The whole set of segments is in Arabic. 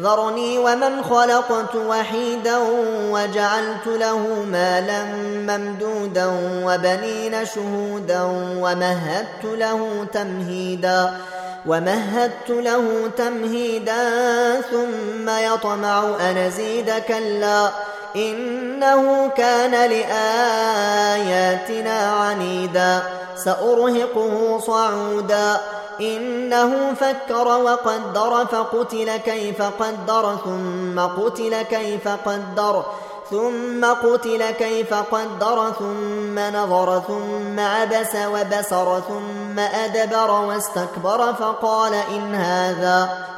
ذرني ومن خلقت وحيدا وجعلت له مالا ممدودا وبنين شهودا ومهدت له تمهيدا ثم يطمع أن أزيد كلا إنه كان لآياتنا عنيدا سأرهقه صعودا إنه فكر وقدر فقتل كيف قدر ثم قتل كيف قدر ثم نظر ثم عبس وبصر ثم أدبر واستكبر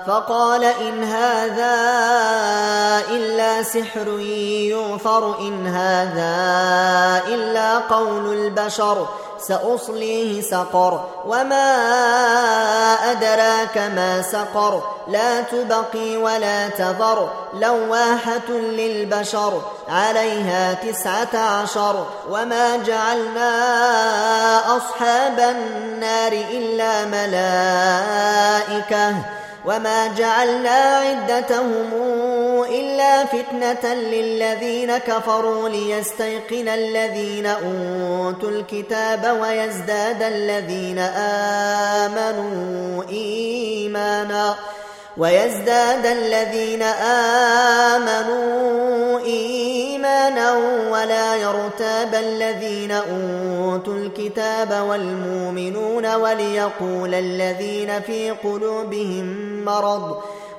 فقال إن هذا إلا سحر يغفر إن هذا إلا قول البشر سأصليه سقر وما أدراك ما سقر لا تبقي ولا تذر لواحة للبشر عليها 19 وما جعلنا أصحاب النار إلا ملائكة وما جعلنا عدتهم إلا فتنة للذين كفروا ليستيقن الذين أوتوا الكتاب ويزداد الذين آمنوا إيمانا ولا يرتاب الذين أوتوا الكتاب والمؤمنون وليقول الذين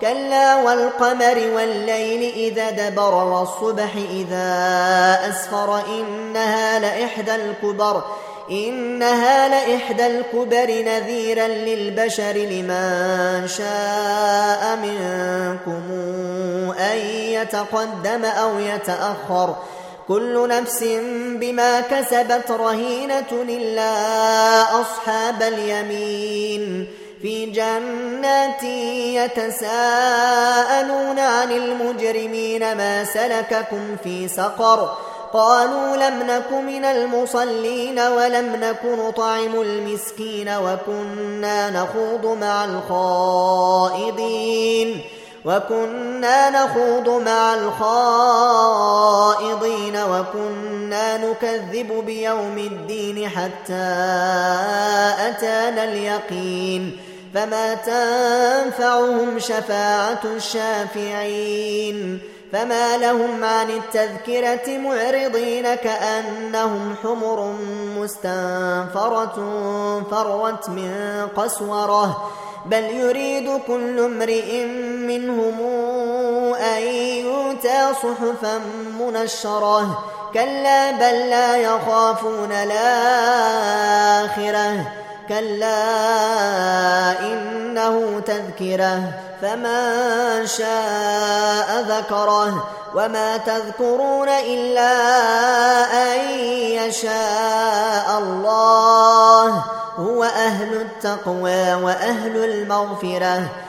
كلا والقمر والليل إذا دبر والصبح إذا أسفر إنها لإحدى الكبر نذيرا للبشر لمن شاء منكم أن يتقدم أو يتأخر كل نفس بما كسبت رهينة إلا أصحاب اليمين في جنات يتساءلون عن المجرمين ما سلككم في سقر قالوا لم نك من المصلين ولم نك نطعم المسكين وكنا نخوض مع الخائضين وكنا نكذب بيوم الدين حتى أتانا اليقين فما تنفعهم شفاعة الشافعين فما لهم عن التذكرة معرضين كأنهم حمر مستنفرة فرت من قسورة بل يريد كل امرئ منهم أن يؤتى صحفا منشرة كلا بل لا يخافون الآخرة كلا إنه تذكرة فمن شاء ذكره وما تذكرون إلا أن يشاء الله هو أهل التقوى وأهل المغفرة